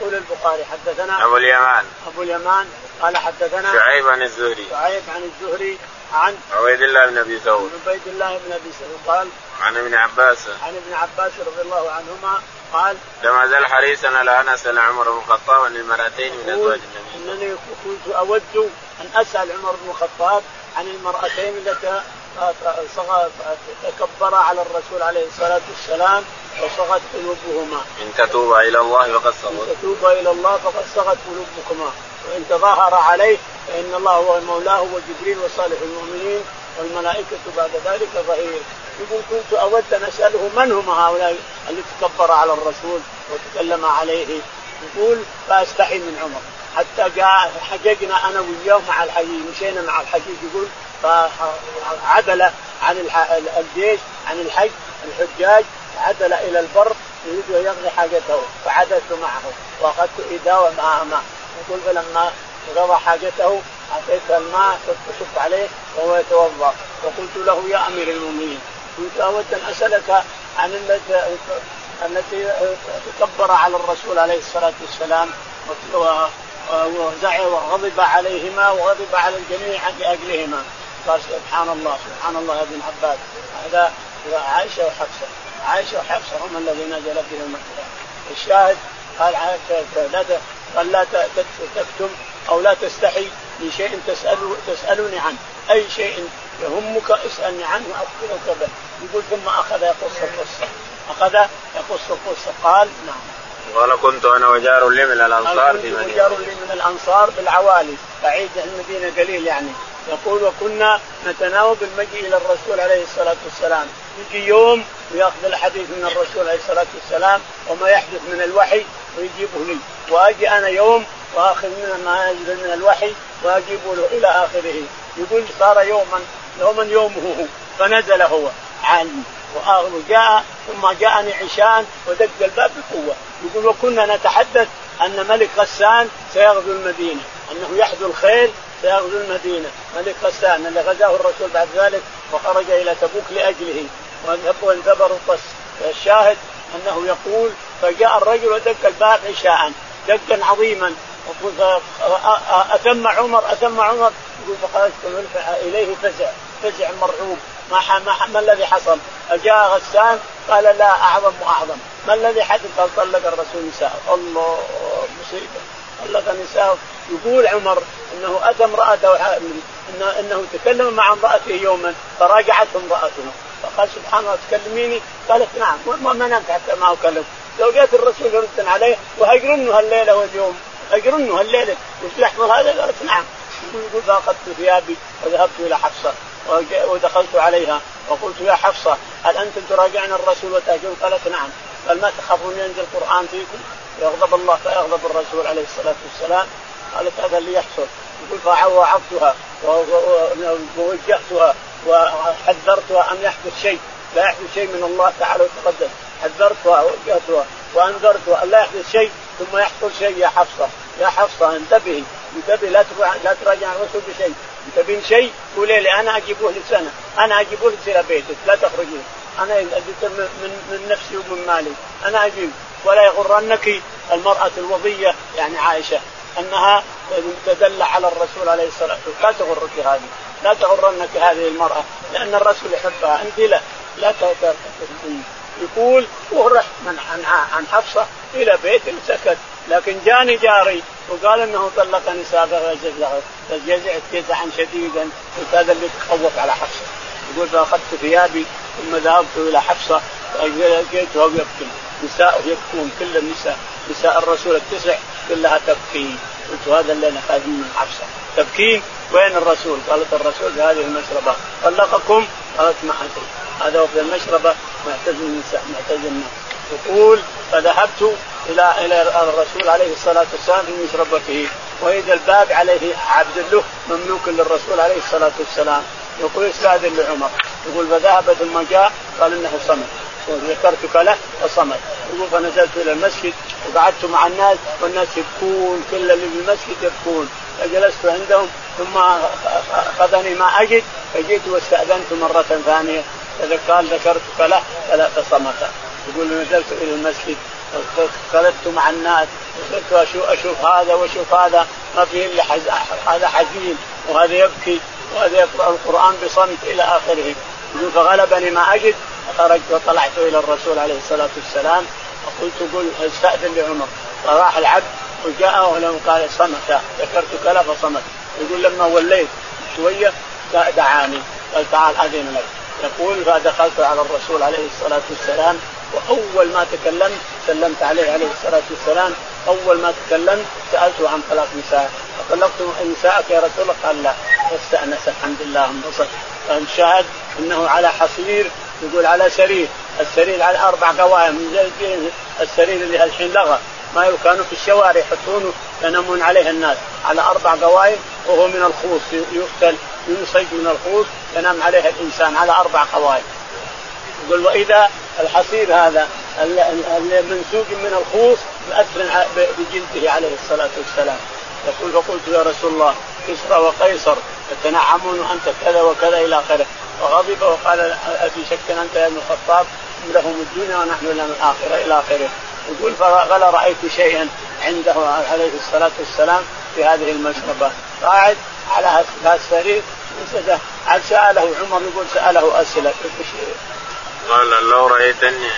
يقول البخاري حدثنا أبو اليمان قال حدثنا شعيب عن الزهري عن عبيد الله بن أبي زهر قال عن ابن عباس رضي الله عنهما قال لما زال حريصا على أنس عمر بن الخطاب عن المرأتين من أزواج النبي. إنني كنت أود أن أسأل عمر بن الخطاب عن المرأتين التي تكبر على الرسول عليه الصلاة والسلام وصغت قلوبهما. إن تتوبا إلى الله فقد صغت قلوبكما وإن تظاهر عليه فإن الله هو مولاه وجبريل وصالح المؤمنين والملائكة بعد ذلك ظهير. يقول كنت أود أن أسأله من هم هؤلاء اللي تكبر على الرسول وتكلم عليه. يقول فأستحي من عمر حتى جاء حججنا أنا وياه مع الحجيج، مشينا مع الحجيج. يقول فعدل عن الجيش عن الحجاج عدل إلى البر يريد أن يغني حاجته، فعدلت معه وأخذت إداوة مع الماء. يقول فلما غضى حاجته أعطيت الماء فشف عليه وهو يتوضأ، وقلت له يا أمير المؤمنين كنت أود أن أسألك عن التي تكبر على الرسول عليه الصلاة والسلام وزعي وغضب عليهما وغضب على الجميع لأجلهما. قال سبحان الله يا ابن عباس، هذا عائشة وحفصة هم الذين نزل فيهم المقطع. الشاهد قال لا تكتم أو لا تستحي من شيء تسألني عنه، أي شيء يهمك اسألني عنه وأخبرك به. يقول ثم أخذ يقص القصة قال نعم. قال كنت أنا وجار لي من الأنصار بالعوالي بعيد عن المدينة قليل يعني. يقول وكنا نتناوب المجيء إلى الرسول عليه الصلاة والسلام، يجي يوم ويأخذ الحديث من الرسول عليه الصلاة والسلام وما يحدث من الوحي ويجيبه لي، وأجي أنا يوم وآخذ من ما ينزل من الوحي وأجيبه له إلى آخره. يقول صار يوما يومه فنزل هو عني وجاء ثم جاءني عشان ودق الباب بقوة. يقول وكنا نتحدث أن ملك غسان سيغزو المدينة، أنه يحذو الخيل سيغزو المدينة، ملك غسان اللي غزاه الرسول بعد ذلك وخرج إلى تبوك لأجله وانذبر القص. الشاهد أنه يقول فجاء الرجل ودق الباب عشاء دقا عظيما، أتم عمر يقول فقالت إليه فزع مرعوب ما الذي حصل. جاء غسان قال لا أعظم، ما الذي حدث؟ قال طلق الرسول نساء. الله مصيبة، طلق نساء. يقول عمر إنه أتى امرأته إنه تكلم مع امرأته يوما فراجعته امرأته فقال سبحان الله تكلميني؟ قالت نعم وما نمت حتى ما أكلم. زوجات الرسول ردت عليه وهجرنه الليلة واليوم وسلحوا هذا. قالت نعم. يقول فأخذت ثيابي وذهبت إلى حفصة ودخلت عليها وقلت يا حفصة هل أنتم تراجعن الرسول وتهجون؟ قالت نعم. قال ما تخافون ينزل القرآن فيكم يغضب الله فيغضب الرسول عليه الصلاة والسلام؟ قالت هذا اللي يحصل. يقول فعوضتها ووجهتها وحذرتها أن يحدث شيء لا يحدث شيء من الله تعالى وتقدم، حذرتها ووجهتها وأنذرتها أن لا يحدث شيء ثم يحصل شيء. يا حفصة انتبهي لا تراجع الرسول بشيء، تبين شيء قولي لي أنا أجيبه لسنة إلى بيتك لا تخرجين، أنا أجيبه من نفسي ومن مالي أنا أجيبه. ولا يغرنك المرأة الوضية يعني عائشة أنها تدلع على الرسول عليه الصلاة والسلام، لا تغرنك هذه المرأة لأن الرسول يحبها أنت لا تغرنك. يقول ورحت عن حفصة إلى بيت سكت، لكن جاني جاري وقال أنه طلق نساء فجزعت جزعا شديدا، وهذا اللي تخوف على حفصة. يقول فأخذت ثيابي ثم ذهبت إلى حفصة فأجلتها ويبكي. نساء يكفون، كل النساء نساء الرسول التسع كلها تبكي. قلت هذا اللي نفاذ من حفصة تبكي، وين الرسول؟ قالت الرسول في هذه المشربة، طلقكم؟ قالت ما حدث، هذا وفي المشربة معتزل النساء معتزلنا. يقول فذهبت إلى الرسول عليه الصلاة والسلام في مشربته، وإذا الباب عليه عبد له مملوك للرسول عليه الصلاة والسلام. يقول استأذن لعمر، يقول فذهب ثم جاء قال إنه صمت، ذكرتك له وصمت. يقول فنزلت إلى المسجد وقعدت مع الناس والناس يبكون، كل اللي في المسجد يبكون، فجلست عندهم ثم أخذني ما أجد فجئت واستأذنت مرة ثانية، قال ذكرتك له فلا فصمت. يقول نزلت إلى المسجد خلطت مع الناس وصرت أشوف هذا وأشوف هذا، ما فيه إلا هذا حزين وهذا يبكي وهذا يقرأ القرآن بصمت إلى آخره. يقول فغلبني ما أجد فخرجت وطلعت إلى الرسول عليه الصلاة والسلام وقلت قل استأذن لعمر، فراح العبد وجاءه ولم قال صمت ذكرتك له فصمت. يقول لما وليت شوية دعاني قال تعال أذن لك. يقول فدخلت على الرسول عليه الصلاة والسلام، وأول ما تكلمت سلمت عليه الصلاة والسلام، أول ما تكلمت سألته عن طلاق نساء، فطلقت نساءك يا رسول الله؟ قال لا، واستأنس الحمد لله انبسط. فانشهد أنه على حصير، يقول على سرير، السرير على 4 قوائم، السرير اللي الحين لغى ما كانوا في الشوارع يحطونه ينامون عليه الناس، على 4 قوائم، وهو من الخوص يقتل ينصيد من الخوص ينام عليه الإنسان على 4 قوائم. يقول وإذا الحصير هذا المنسوج من الخوص مؤثر بجلده عليه الصلاة والسلام. يقول فقلت يا رسول الله كسرى وقيصر يتنعمون أنت كذا وكذا إلى آخره، وغضب وقال أفي شك أنت يا ابن الخطاب، لهم الدنيا ونحن لنا الآخرة إلى آخره. يقول فلا رأيت شيئا عنده عليه الصلاة والسلام في هذه المشربة، قاعد على هذا السرير. سأله عمر، يقول سأله أسئلة، قال لو رأيتني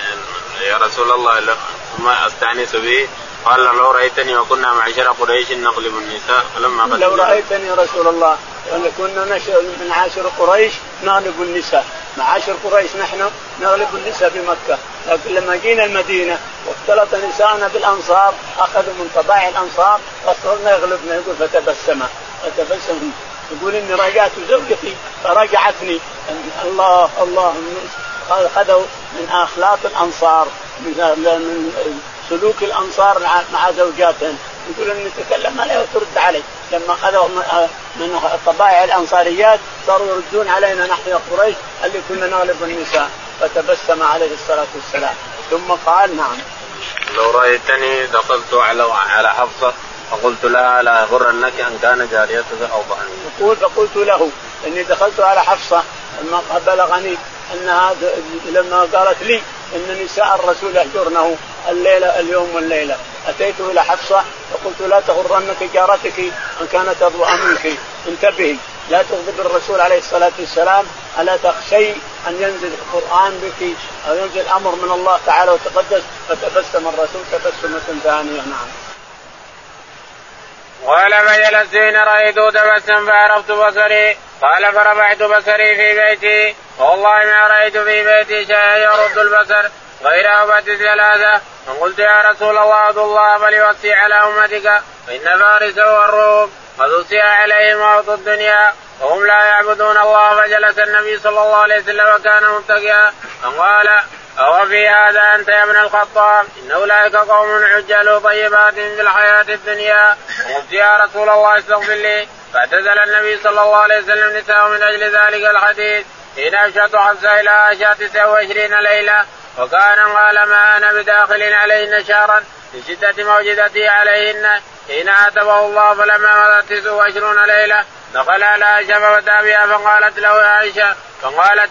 يا رسول الله ما أستعنيس به، قال لو رأيتني وكنا معشر قريش نقلب النساء فلما لو رأيتني يا رسول الله وأن كنا من عاشر قريش نغلب النساء، معاشر قريش نحن نغلب النساء بمكة، لكن لما جينا المدينة واختلط نساءنا بالأنصار أخذوا من طباع الأنصار فصرنا يغلبنا. يقول فتبسم يقول إني رجعت زوجتي فرجعتني، الله الله أخذوا من أخلاق الأنصار من سلوك الأنصار مع زوجاتهم. يقول أن نتكلم عليه وترد عليه، لما أخذوا من طبائع الأنصاريات صاروا يردون علينا نحن يا قريش اللي كنا نغلب النساء. فتبسم عليه الصلاة والسلام ثم قال نعم لو رأيتني دخلت على حفصة فقلت لها لا يغرنك أن كان جاريتك أو ضعنيك. فقلت له أني دخلت على حفصة لما بلغني أنها لما قالت لي أن نساء الرسول يهجرنه الليلة اليوم والليلة، أتيت إلى حفصة فقلت لا تغرنك جارتك أن كانت أضعنك، انتبهي لا تغضب الرسول عليه الصلاة والسلام، ألا تخشي أن ينزل القرآن بك أو ينزل أمر من الله تعالى وتقدس. فتبسم الرسول تبسمة ثانية. نعم. قال فجلستين رأيت تبسم فعرفت بصري، قال فرفعت بصري في بيتي والله ما رأيت في بيتي شيئا يرد البصر غير أبة 3، فقلت يا رسول الله ادعو الله فليوصي على أمتك فإن فارس والروم قد وصي عليهم موت الدنيا وهم لا يعبدون الله. فجلس النبي صلى الله عليه وسلم وكان متكئا، فقال أو في هذا أنت يا ابن الخطاب؟ إن أولئك قوم عجلوا طيبات في الحياة الدنيا. قلت يا رسول الله استغفر لي، فاعتزل النبي صلى الله عليه وسلم نساء من أجل ذلك الحديث حين أفشت حفصة إلى عائشة 29 ليلة، وكان قال ما أنا بداخل عليهن شهرا من شدة موجدتي عليهن حين عاتبه الله. فلما مضت 29 ليلة دخل على عائشة فبدا بها، فقالت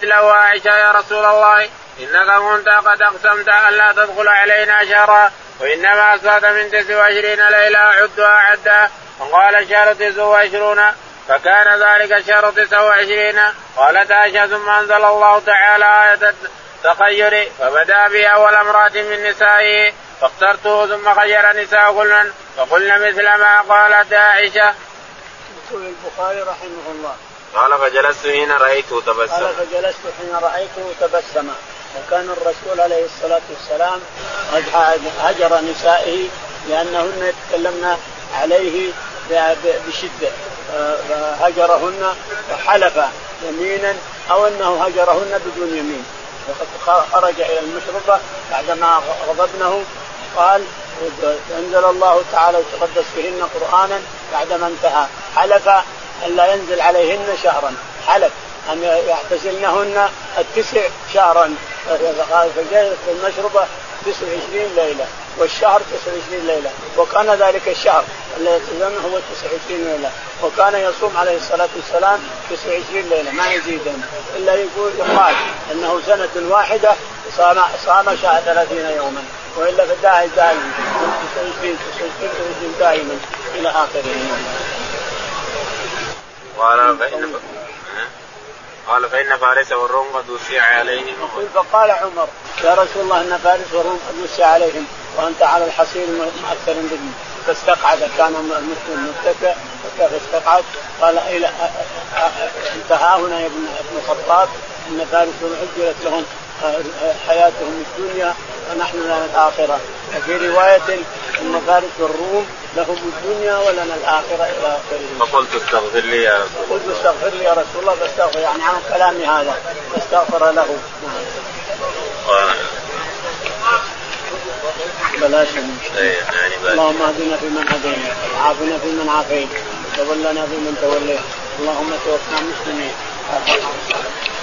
له عائشة يا رسول الله إنك كنت قد أقسمت أن لا تدخل علينا شهرا وإنما أصبت من 29 ليلة عدها عدا، فقال شهر 29 فكان ذلك شهر 29. قالت عائشة ثم أنزل الله تعالى آية التخير فبدأ بي أول امرأة من نسائه فاخترته ثم خير النساء كلا فقلنا مثل ما قالت عائشة. يقول البخاري رحمه الله قال فجلست حين رأيته تبسم. وكان الرسول عليه الصلاة والسلام قد هجر نسائه لأنهن يتكلمن عليه بشدة، هجرهن وحلف يمينا أو أنه هجرهن بدون يمين. وقد خرج إلى المشربة بعدما غضبنه قال أنزل الله تعالى وتقدس فيهن قرآنا بعدما انتهى، حلف أن لا ينزل عليهن شهرا، حلف أن يعتزلنهن التسع شهرا، فجلس في المشربة 29 ليلة والشهر 29 ليلة، وكان ذلك الشهر الذي يتزنه هو 29 ليلة، وكان يصوم عليه الصلاة والسلام 29 ليلة ما يزيدهم إلا يقال أنه سنة واحدة صام 30 يوما، وإلا فداعي دائما 29 دائما إلى آخره. قال فإن فارس والروم قد وسع عليهم. فقال عمر يا رسول الله إن فارس والروم قد وسع عليهم وأنت على الحصير مؤثر بهم، فاستقعد، كان المسلم متكئ فاستقعد، قال إلى انتهى هنا يا ابن الخطاب إن فارس أجلت لهم حياتهم الدنيا ونحن لنا الآخرة، وفي رواية إن فارس والروم لهم الدنيا ولنا الآخرة إلى آخره. فقلت استغفر لي يا رسول الله، قلت استغفر لي يا رسول الله، فاستغفر يعني عن كلامي هذا استغفر له. بلاش اللهم اهدنا فيمن هدينا، عافنا فيمن عافيت، تولنا فيمن توليت، اللهم توفنا مسلمين.